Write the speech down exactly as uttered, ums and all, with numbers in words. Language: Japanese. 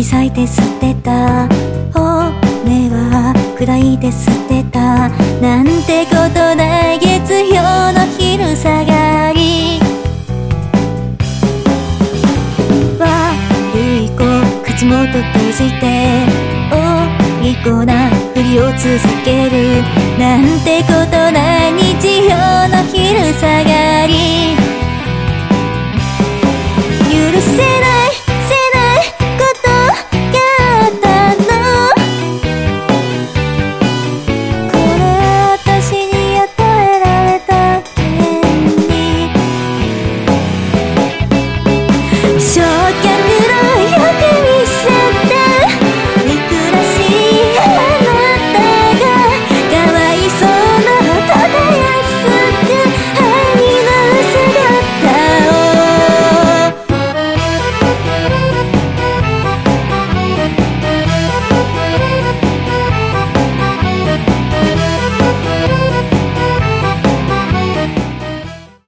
り裂いて捨てた骨は砕いて捨てたなんてことない月曜の昼下がり。悪い子口元閉じてお利口なふりを続けるなんてことない日曜の昼下がり。